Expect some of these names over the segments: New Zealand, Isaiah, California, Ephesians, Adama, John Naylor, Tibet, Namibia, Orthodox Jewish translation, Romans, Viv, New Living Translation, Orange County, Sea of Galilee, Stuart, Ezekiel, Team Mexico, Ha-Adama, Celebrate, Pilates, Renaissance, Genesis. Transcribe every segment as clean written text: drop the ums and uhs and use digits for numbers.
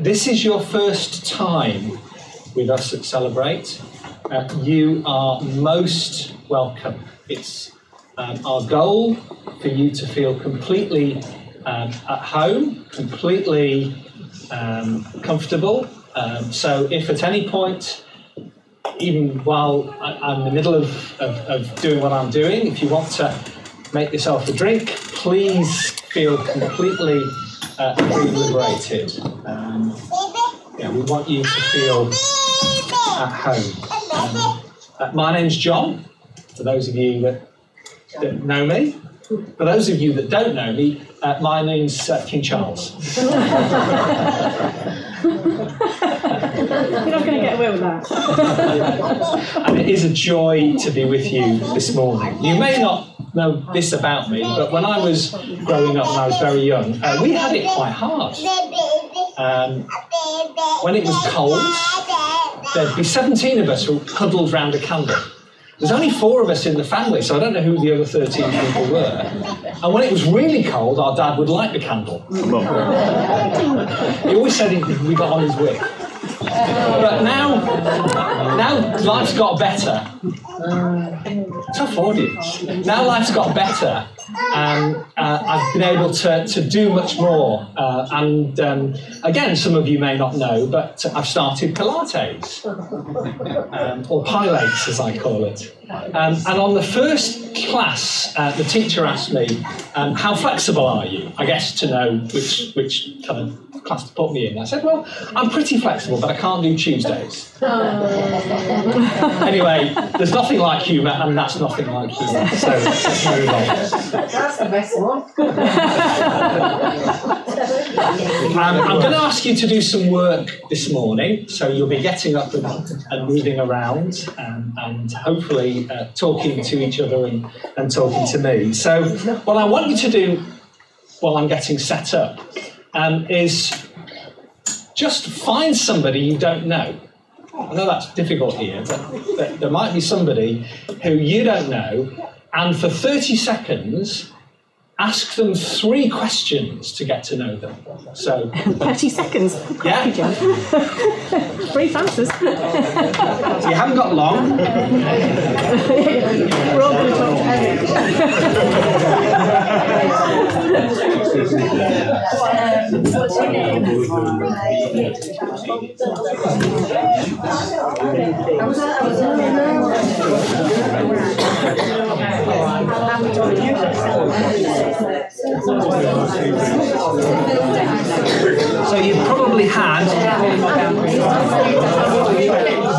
This is your first time with us at Celebrate. You are most welcome. It's our goal for you to feel completely at home, completely comfortable. So if at any point, even while I'm in the middle of doing what I'm doing, if you want to make yourself a drink, please feel completely liberated. We want you to feel at home. My name's John, for those of you that know me. For those of you that don't know me, my name's King Charles. You're not going to get away with that. And it is a joy to be with you this morning. You may not know this about me, but when I was growing up, when I was very young, we had it quite hard. When it was cold, there'd be 17 of us who huddled round a candle. There's only 4 of us in the family, so I don't know who the other 13 people were. And when it was really cold, our dad would light the candle. He always said we got on his wick. But now life's got better. Tough audience. Now life's got better. I've been able to do much more. Again, some of you may not know, but I've started Pilates, or Pilates as I call it. And on the first class, the teacher asked me, how flexible are you? I guess to know which kind of class to put me in. I said, well, I'm pretty flexible, but I can't do Tuesdays. Anyway, there's nothing like humour, and that's nothing like humour. So let's move on. That's the best one. I'm going to ask you to do some work this morning, so you'll be getting up and moving around and hopefully talking to each other and talking to me. So what I want you to do while I'm getting set up is just find somebody you don't know. I know that's difficult here, but there might be somebody who you don't know. And for 30 seconds, ask them 3 questions to get to know them. So 30 seconds? Yeah. Brief answers. So you haven't got long. We're all going to talk to Eric. So you've probably had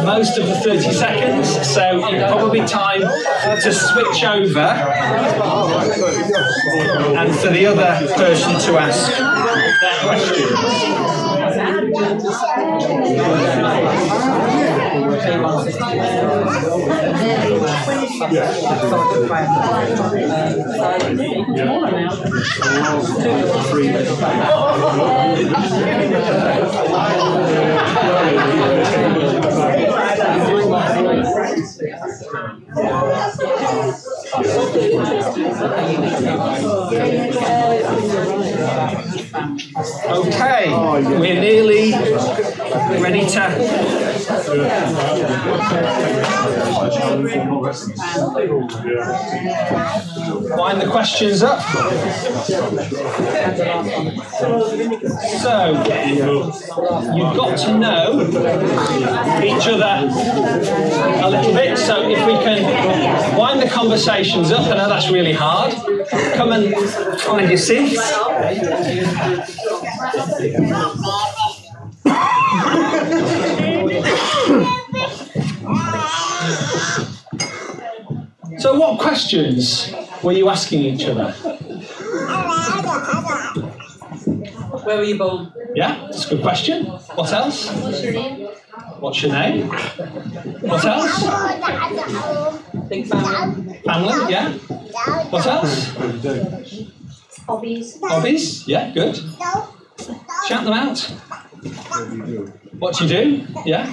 most of the 30 seconds, so it's probably time to switch over and for the other person to ask their questions. Okay, we're nearly ready to wind the questions up. So, you've got to know each other a little bit, so if we can wind the conversations up, I know that's really hard. Come and find your seats. So what questions were you asking each other? Where were you born? Yeah, that's a good question. What else? What's your name? What else? Big family. Family, yeah. What else? Hobbies, yeah, good. Shout them out. What do you do? Yeah.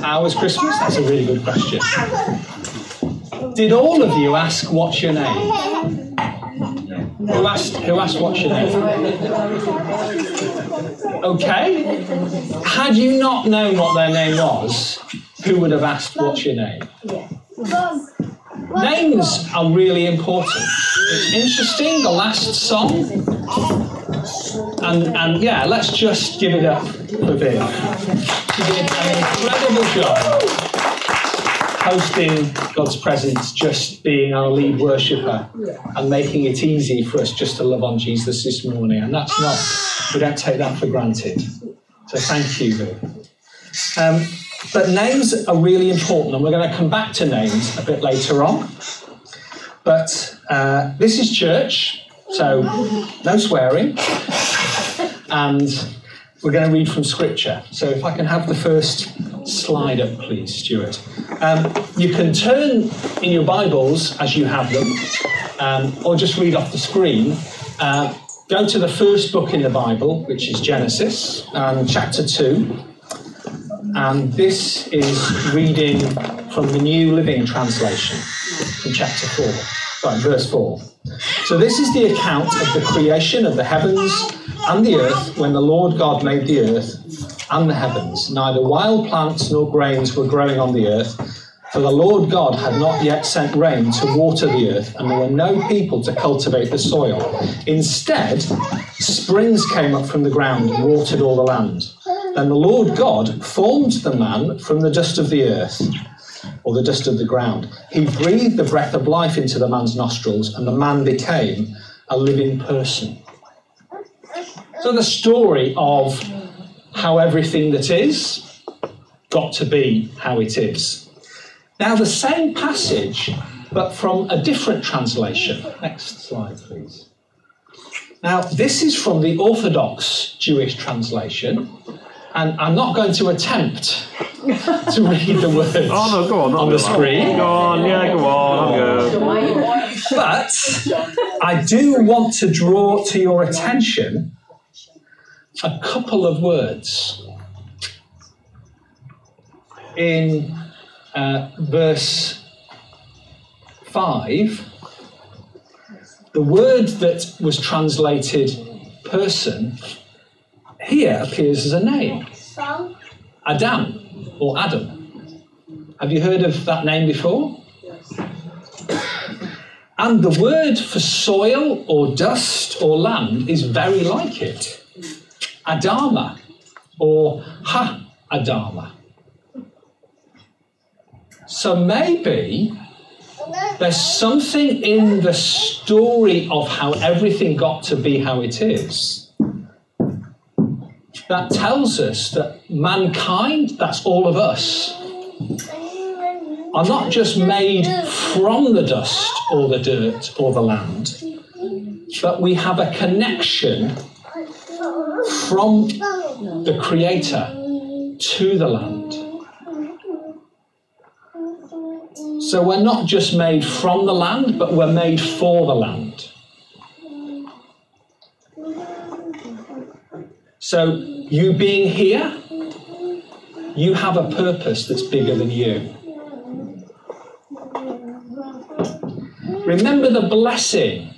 How was Christmas? That's a really good question. Did all of you ask what's your name? Who asked what's your name? Okay. Had you not known what their name was, who would have asked what's your name? Names are really important. It's interesting, the last song. And yeah, let's just give it up for Viv. She did an incredible job hosting God's presence, just being our lead worshipper and making it easy for us just to love on Jesus this morning. And that's not, we don't take that for granted. So thank you, Viv. But names are really important, and we're going to come back to names a bit later on. But this is church, so no swearing. And we're going to read from Scripture. So if I can have the first slide up, please, Stuart. You can turn in your Bibles as you have them, or just read off the screen. Go to the first book in the Bible, which is Genesis, chapter 2. And this is reading from the New Living Translation, from chapter 4, sorry, verse 4. So this is the account of the creation of the heavens and the earth when the Lord God made the earth and the heavens. Neither wild plants nor grains were growing on the earth, for the Lord God had not yet sent rain to water the earth, and there were no people to cultivate the soil. Instead, springs came up from the ground and watered all the land. Then the Lord God formed the man from the dust of the earth, or the dust of the ground. He breathed the breath of life into the man's nostrils, and the man became a living person. So the story of how everything that is got to be how it is. Now the same passage, but from a different translation. Next slide, please. Now this is from the Orthodox Jewish translation. And I'm not going to attempt to read the words on the screen. Go on. But I do want to draw to your attention a couple of words. In verse 5, the word that was translated person here appears as a name, Adam, or Adam. Have you heard of that name before? Yes. And the word for soil or dust or land is very like it. Adama, or Ha-Adama. So maybe there's something in the story of how everything got to be how it is that tells us that mankind, that's all of us, are not just made from the dust or the dirt or the land, but we have a connection from the Creator to the land. So we're not just made from the land, but we're made for the land. So you being here, you have a purpose that's bigger than you. Remember the blessing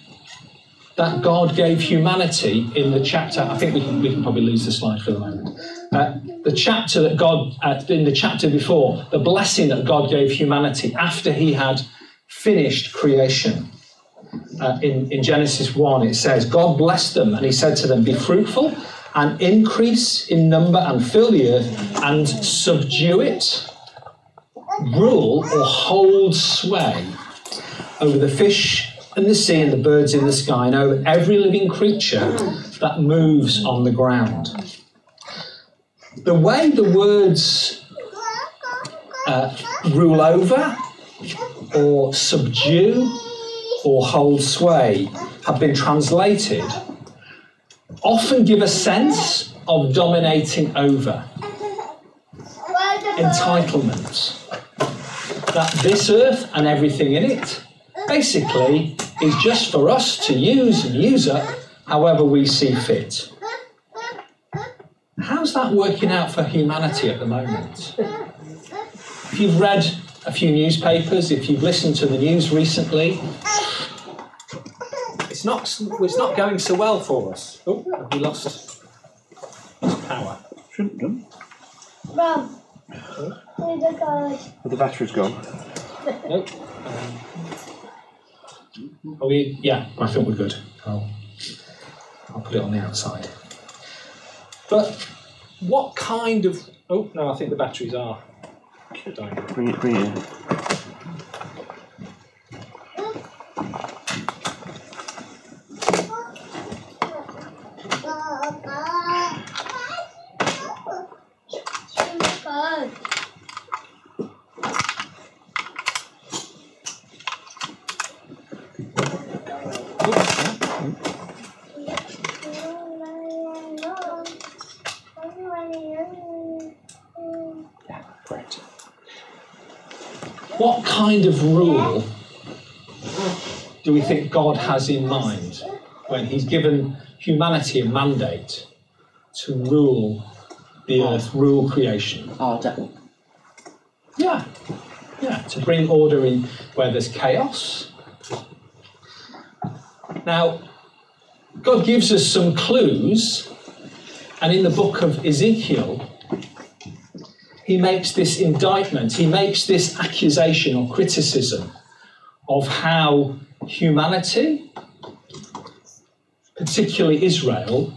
that God gave humanity in the chapter. I think we can probably lose the slide for the moment. In the chapter before, the blessing that God gave humanity after he had finished creation. In Genesis 1, it says, God blessed them and he said to them, be fruitful and increase in number and fill the earth and subdue it, rule or hold sway over the fish in the sea and the birds in the sky and over every living creature that moves on the ground. The way the words rule over or subdue or hold sway have been translated often give a sense of dominating over, entitlement, that this earth and everything in it basically is just for us to use and use up however we see fit. How's that working out for humanity at the moment? If you've read a few newspapers, if you've listened to the news recently, it's It's not going so well for us. Oh, have we lost power? Shouldn't have done. Mum, where's the card? The battery's gone. Nope. Are we? Yeah, I think we're good. I'll put it on the outside. But what kind of... Oh, no, I think the batteries are dying. Bring it in. What kind of rule do we think God has in mind when he's given humanity a mandate to rule the earth, rule creation? Order. Yeah, yeah, to bring order in where there's chaos. Now, God gives us some clues, and in the book of Ezekiel, he makes this indictment, he makes this accusation or criticism of how humanity, particularly Israel,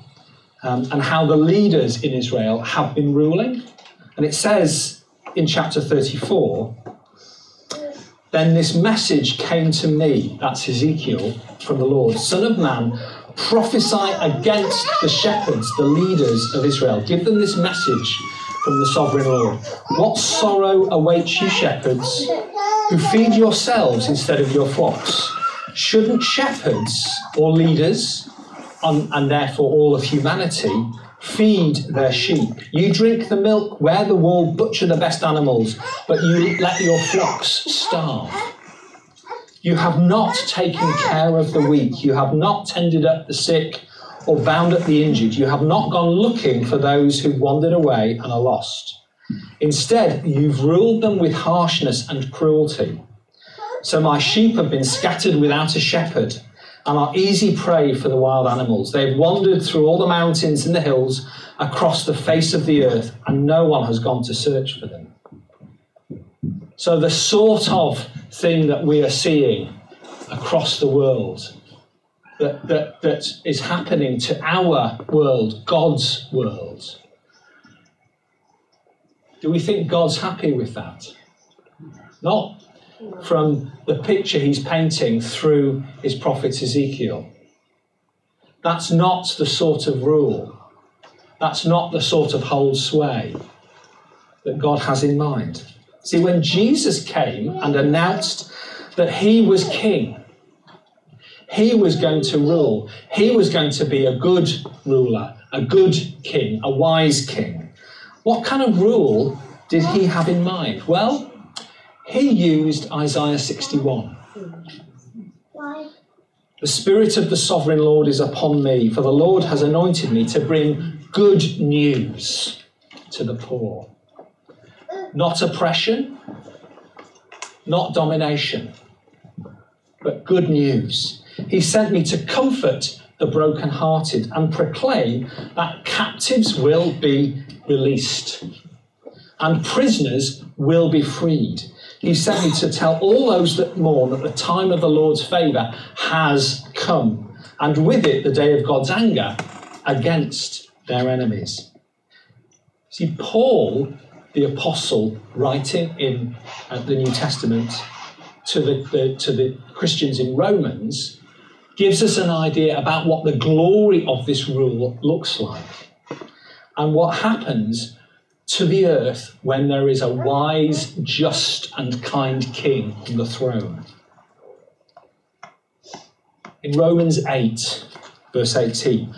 and how the leaders in Israel have been ruling. And it says in chapter 34, "Then this message came to me," that's Ezekiel, "from the Lord, Son of man, prophesy against the shepherds, the leaders of Israel. Give them this message from the sovereign Lord. What sorrow awaits you, shepherds, who feed yourselves instead of your flocks? Shouldn't shepherds or leaders, and therefore all of humanity, feed their sheep? You drink the milk, wear the wool, butcher the best animals, but you let your flocks starve. You have not taken care of the weak. You have not tended up the sick or bound up the injured. You have not gone looking for those who wandered away and are lost. Instead, you've ruled them with harshness and cruelty. So my sheep have been scattered without a shepherd and are easy prey for the wild animals. They've wandered through all the mountains and the hills across the face of the earth, and no one has gone to search for them." So the sort of thing that we are seeing across the world, that is happening to our world, God's world. Do we think God's happy with that? Not from the picture he's painting through his prophet Ezekiel. That's not the sort of rule. That's not the sort of hold sway that God has in mind. See, when Jesus came and announced that he was king, he was going to rule. He was going to be a good ruler, a good king, a wise king. What kind of rule did he have in mind? Well, he used Isaiah 61. "The Spirit of the Sovereign Lord is upon me, for the Lord has anointed me to bring good news to the poor." Not oppression, not domination, but good news. "He sent me to comfort the brokenhearted and proclaim that captives will be released and prisoners will be freed. He sent me to tell all those that mourn that the time of the Lord's favour has come, and with it the day of God's anger against their enemies." See, Paul, the apostle, writing in the New Testament to the Christians in Romans, gives us an idea about what the glory of this rule looks like and what happens to the earth when there is a wise, just, and kind king on the throne. In Romans 8, verse 18,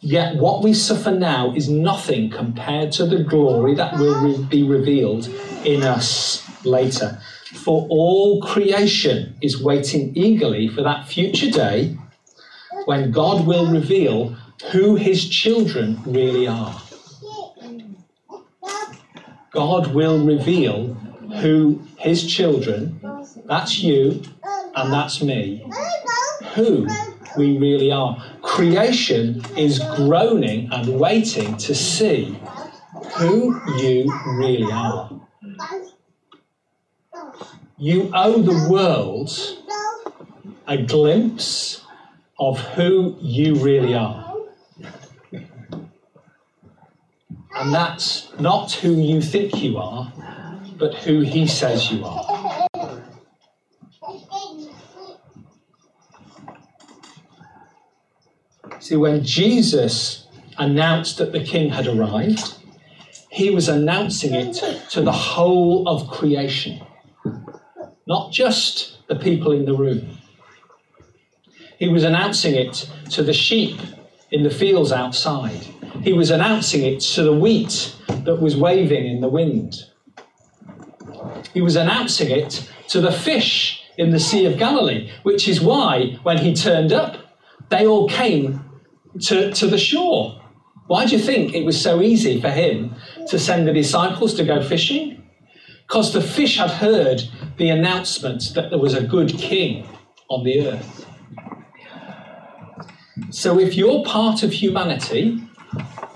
"Yet what we suffer now is nothing compared to the glory that will be revealed in us later. For all creation is waiting eagerly for that future day when God will reveal who his children really are." God will reveal who his children, that's you and that's me, who we really are. Creation is groaning and waiting to see who you really are. You owe the world a glimpse of who you really are. And that's not who you think you are, but who he says you are. See, when Jesus announced that the king had arrived, he was announcing it to the whole of creation, not just the people in the room. He was announcing it to the sheep in the fields outside. He was announcing it to the wheat that was waving in the wind. He was announcing it to the fish in the Sea of Galilee, which is why when he turned up, they all came to the shore. Why do you think it was so easy for him to send the disciples to go fishing? Because the fish had heard the announcement that there was a good king on the earth. So if you're part of humanity,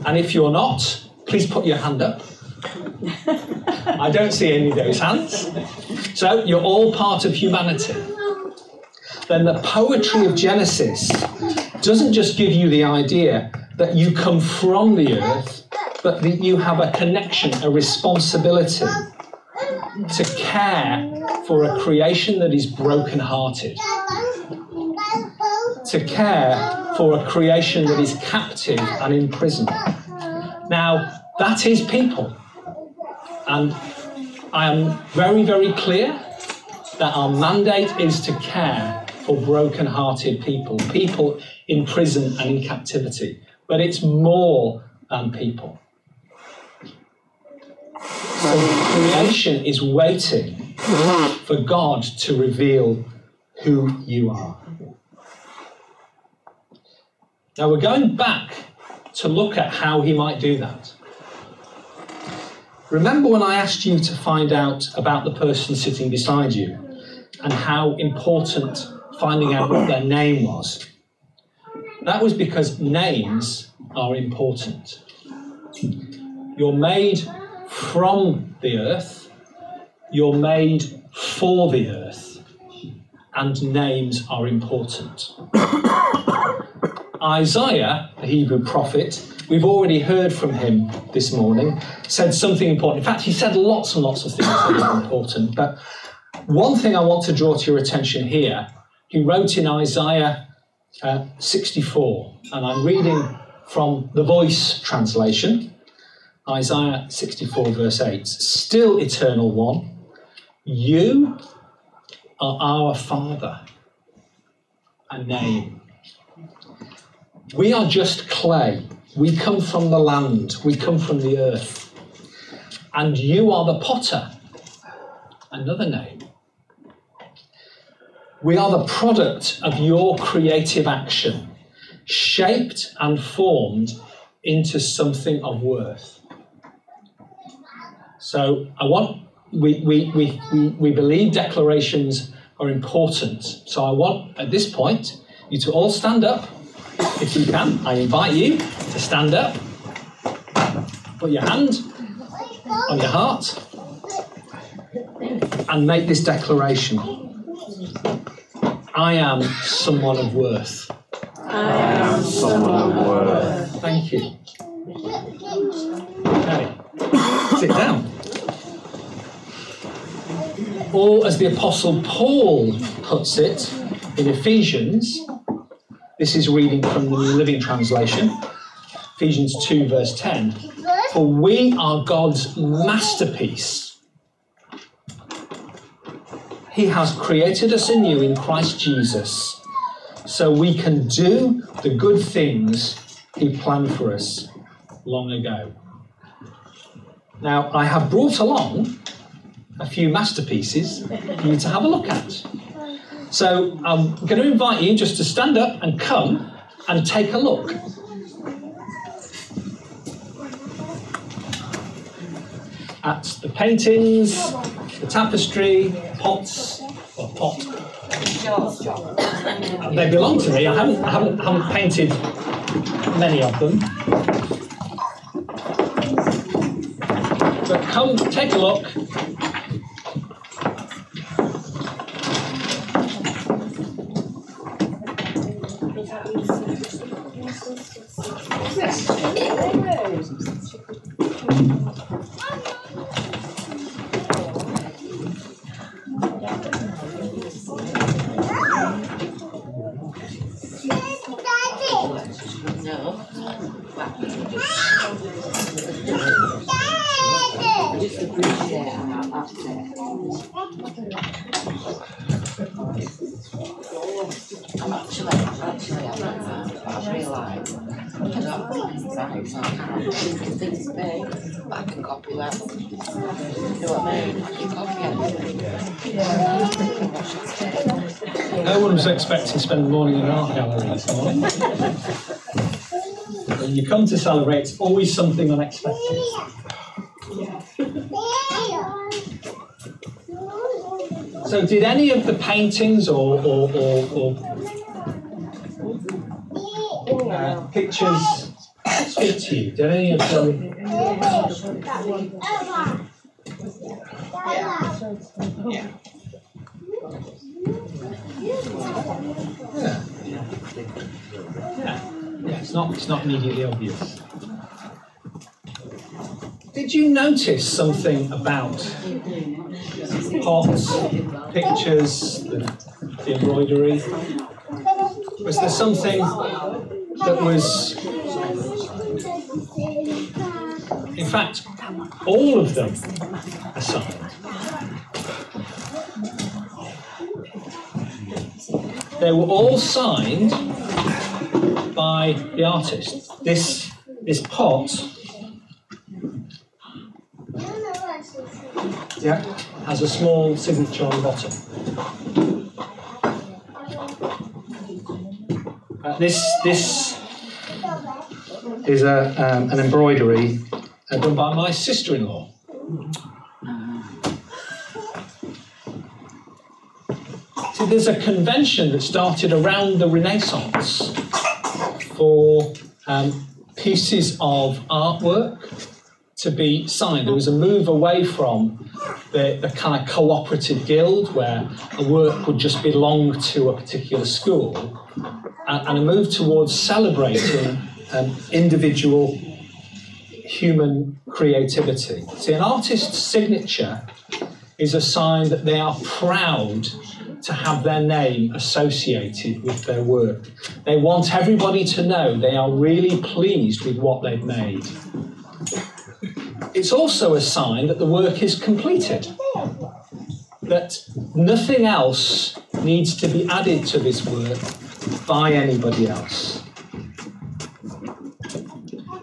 and if you're not, please put your hand up. I don't see any of those hands. So you're all part of humanity. Then the poetry of Genesis doesn't just give you the idea that you come from the earth, but that you have a connection, a responsibility to care for a creation that is brokenhearted, to care for a creation that is captive and in prison. Now, that is people. And I am very, very clear that our mandate is to care for broken-hearted people, people in prison and in captivity. But it's more than people. So creation is waiting for God to reveal who you are. Now we're going back to look at how he might do that. Remember when I asked you to find out about the person sitting beside you and how important finding out what their name was? That was because names are important. You're made from the earth, you're made for the earth, and names are important. Isaiah, the Hebrew prophet, we've already heard from him this morning, said something important. In fact, he said lots and lots of things that were important, but one thing I want to draw to your attention here, he wrote in Isaiah 64, and I'm reading from the Voice translation, Isaiah 64 verse 8, "Still, Eternal One, you are our Father, a name. We are just clay. We come from the land. We come from the earth. And you are the potter," another name. "We are the product of your creative action, shaped and formed into something of worth." So we believe declarations are important. So I want, at this point, you to all stand up. If you can, I invite you to stand up, put your hand on your heart, and make this declaration. I am someone of worth. I am someone of worth. Thank you. Okay, sit down. Or as the Apostle Paul puts it in Ephesians, this is reading from the New Living Translation, Ephesians 2 verse 10. "For we are God's masterpiece. He has created us anew in Christ Jesus, so we can do the good things he planned for us long ago." Now, I have brought along a few masterpieces for you to have a look at. So I'm going to invite you just to stand up and come and take a look. At the paintings, the tapestry, pots, or pot, They belong to me. I haven't painted many of them. But come, take a look. No one was expecting to spend the morning in an art gallery this morning. When you come to Celebrate, it's always something unexpected. So did any of the paintings or pictures speak to you? Did any of them? Yeah, it's not immediately obvious. Did you notice something about pots, pictures, the embroidery? Was there something that was... In fact, all of them are signed. They were all signed by the artist. This pot. Yeah, has a small signature on the bottom. This is an embroidery done by my sister-in-law. So there's a convention that started around the Renaissance for pieces of artwork to be signed. There was a move away from the kind of cooperative guild where a work would just belong to a particular school, and a move towards celebrating individual human creativity. See, an artist's signature is a sign that they are proud to have their name associated with their work. They want everybody to know they are really pleased with what they've made. It's also a sign that the work is completed, that nothing else needs to be added to this work by anybody else.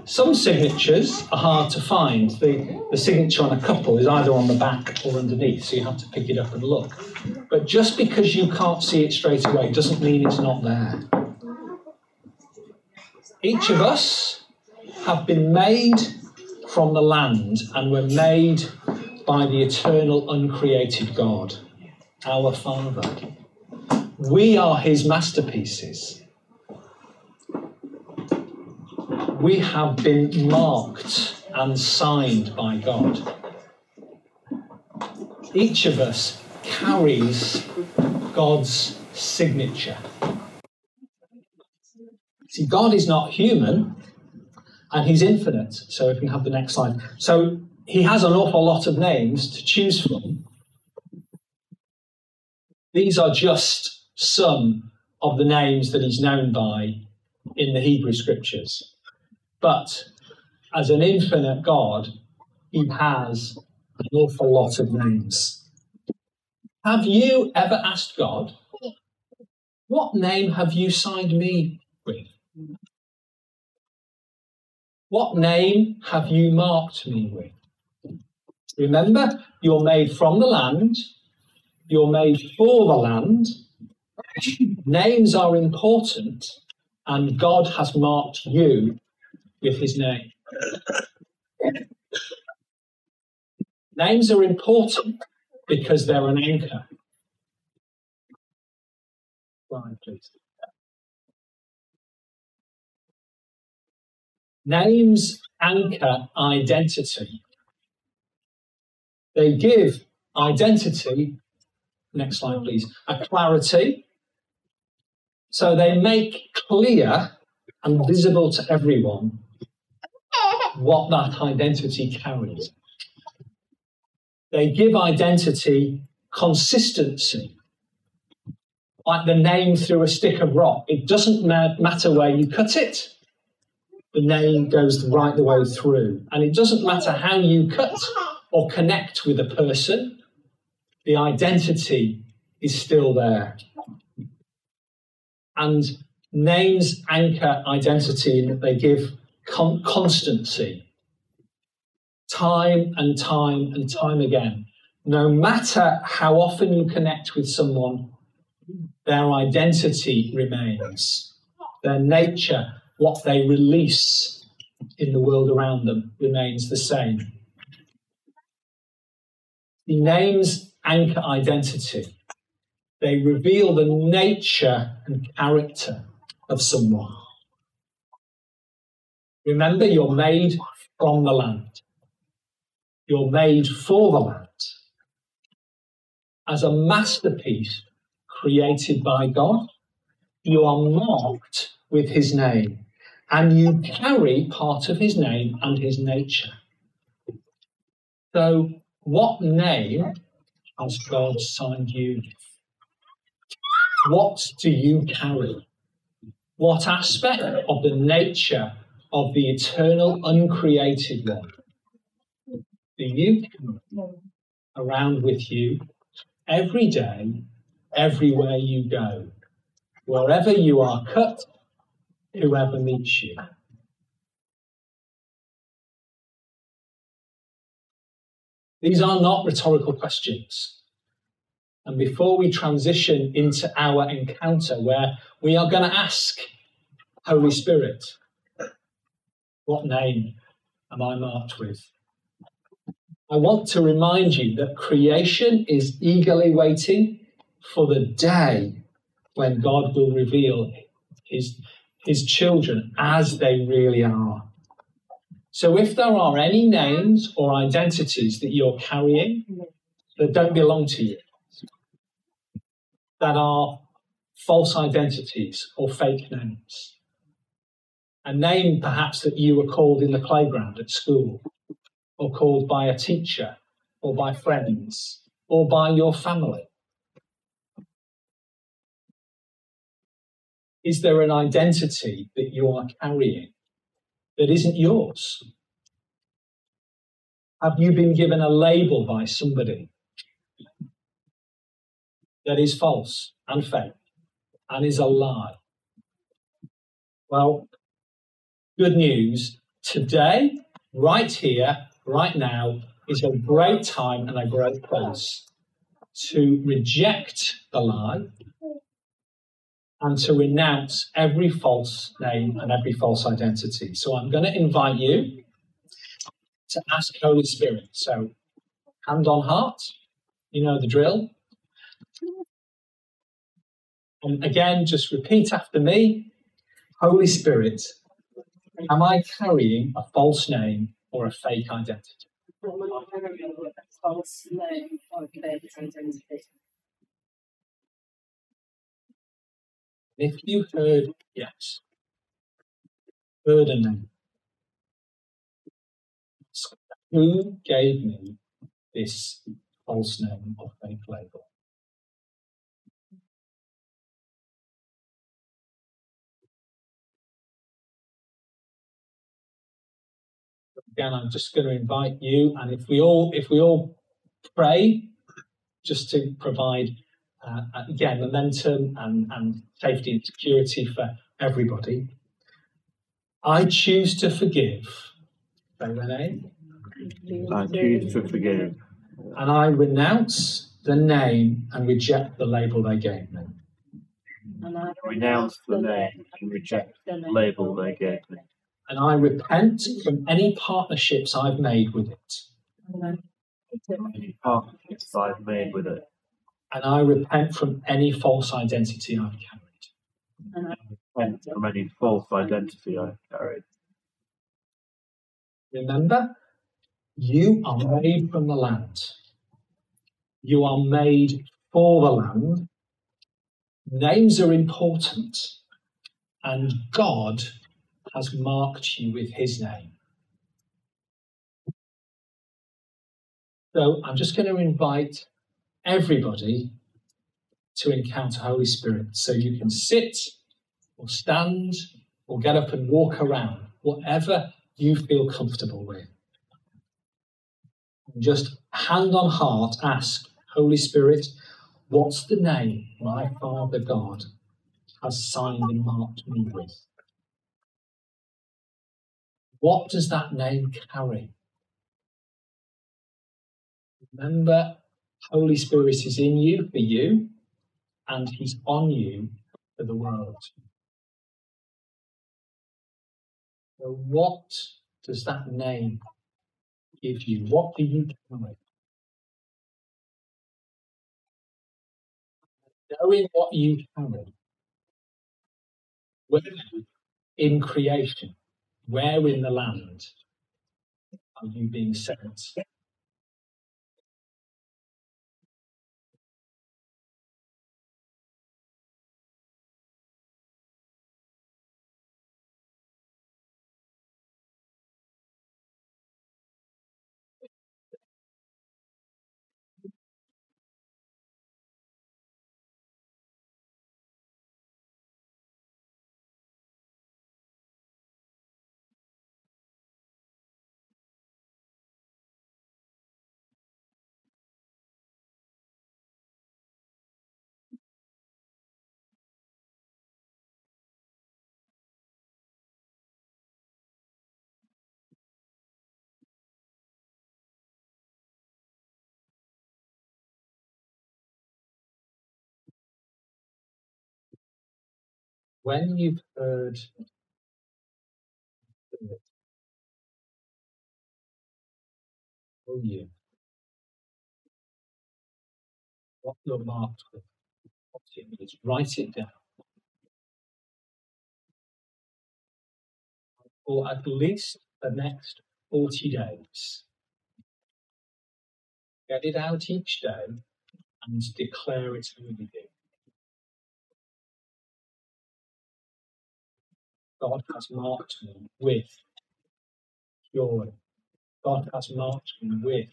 Some signatures are hard to find. The signature on a couple is either on the back or underneath, so you have to pick it up and look. But just because you can't see it straight away doesn't mean it's not there. Each of us have been made from the land, and we're made by the eternal, uncreated God, our Father. We are his masterpieces. We have been marked and signed by God. Each of us carries God's signature. See, God is not human, and he's infinite. So if we have the next slide. So he has an awful lot of names to choose from. These are just some of the names that he's known by in the Hebrew Scriptures. But as an infinite God, he has an awful lot of names. Have you ever asked God, what name have you signed me with? What name have you marked me with? Remember, you're made from the land. You're made for the land. Names are important, and God has marked you with his name. Names are important because they're an anchor. slide, please. Names anchor identity. They give identity, next slide please, a clarity. So they make clear and visible to everyone what that identity carries. They give identity consistency, like the name through a stick of rock. It doesn't matter where you cut it. The name goes right the way through. And it doesn't matter how you cut or connect with a person, the identity is still there. And names anchor identity in that they give constancy. Time and time and time again. No matter how often you connect with someone, their identity remains. Their nature, what they release in the world around them, remains the same. The names anchor identity. They reveal the nature and character of someone. Remember, you're made from the land. You're made for the land. As a masterpiece created by God, you are marked with his name, and you carry part of his name and his nature. So, what name has God signed you? What do you carry? What aspect of the nature of the eternal, uncreated one do you carry around with you every day, everywhere you go, wherever you are cut, whoever meets you? These are not rhetorical questions. And before we transition into our encounter, where we are going to ask, Holy Spirit, what name am I marked with? I want to remind you that creation is eagerly waiting for the day when God will reveal his children as they really are. So if there are any names or identities that you're carrying that don't belong to you, that are false identities or fake names, a name perhaps that you were called in the playground at school, or called by a teacher, or by friends, or by your family. Is there an identity that you are carrying that isn't yours? Have you been given a label by somebody that is false and fake and is a lie? Well, good news. Today, right here, right now, is a great time and a great place to reject the lie and to renounce every false name and every false identity. So I'm going to invite you to ask Holy Spirit. So, hand on heart, you know the drill. And again, just repeat after me. Holy Spirit, am I carrying a false name or a fake identity? If you heard yes, heard a name, who gave me this false name or fake label? Again, I'm just going to invite you, and if we all pray, just to provide again momentum and safety and security for everybody. I choose to forgive. Say my name. I choose to forgive. And I renounce the name and reject the label they gave me. And I renounce the name and reject the label they gave me. And I repent from any partnerships I've made with it. Any partnerships I've made with it. And I repent from any false identity I've carried. hence from any false identity I carried. Remember, you are made from the land. You are made for the land. Names are important, and God has marked you with his name. So I'm just going to invite everybody to encounter Holy Spirit. So you can sit or stand or get up and walk around, whatever you feel comfortable with. And just hand on heart, ask, Holy Spirit, what's the name my Father God has signed and marked me with? What does that name carry? Remember, Holy Spirit is in you for you, and he's on you for the world. So what does that name give you? What do you carry? Knowing what you carry, where in creation, where in the land are you being sent? When you've heard it, will you? What you're marked with, what it means, write it down. For at least the next 40 days. Get it out each day and declare it who you do. God has marked me with joy. God has marked me with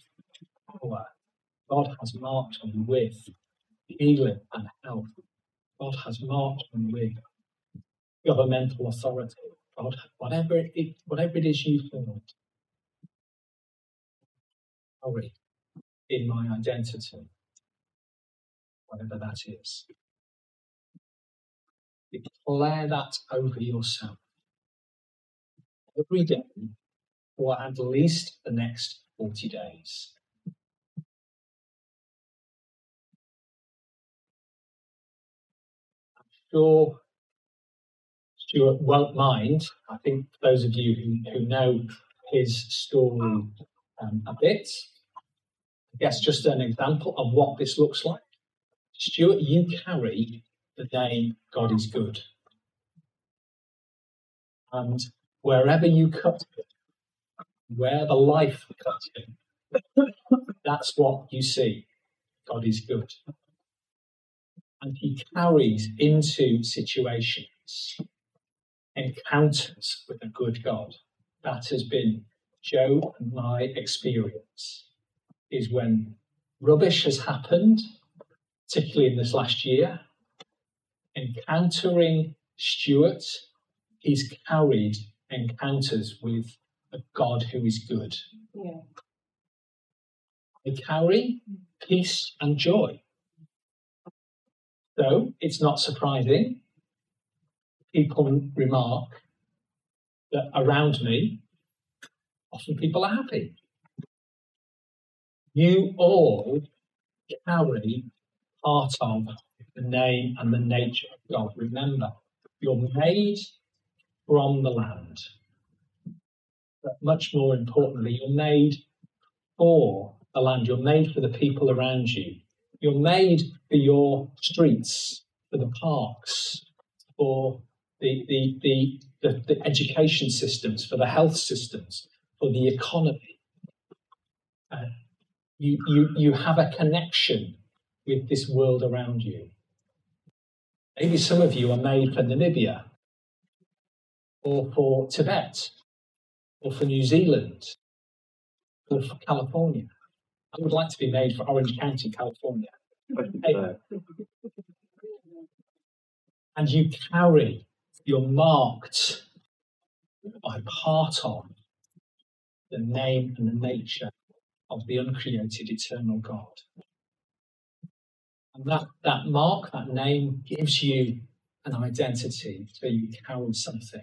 power. God has marked me with healing and health. God has marked me with governmental authority. God, whatever it is you feel, sorry, in my identity, whatever that is. Declare that over yourself every day, or at least the next 40 days. I'm sure Stuart won't mind. I think for those of you who know his story a bit, I guess just an example of what this looks like. Stuart, you carry the name God is good. And wherever you cut it, where the life cuts in, that's what you see. God is good. And he carries into situations, encounters with a good God. That has been Joe and my experience, is when rubbish has happened, particularly in this last year, encountering Stuart, he's carried encounters with a God who is good. Yeah. They carry peace and joy. So it's not surprising. People remark that around me, often people are happy. You all carry part of the name and the nature of God. Remember, you're made from the land. But much more importantly, you're made for the land. You're made for the people around you. You're made for your streets, for the parks, for the education systems, for the health systems, for the economy. You have a connection with this world around you. Maybe some of you are made for Namibia, or for Tibet, or for New Zealand, or for California. I would like to be made for Orange County, California. And you carry, you're marked by part of the name and the nature of the uncreated eternal God. And that mark, that name, gives you an identity, so you carry something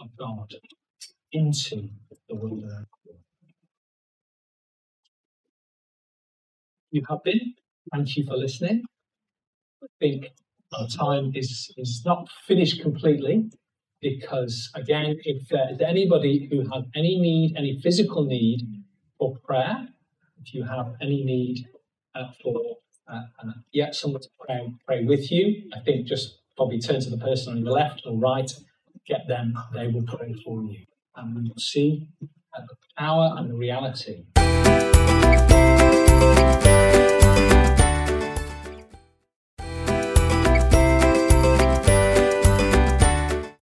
of God into the world around you. You have been. Thank you for listening. I think our time is not finished completely, because, again, if there is anybody who has any need, any physical need for prayer, if you have any need for someone to pray with you, I think just probably turn to the person on your left or right, get them, they will pray for you. And we will see the power and the reality.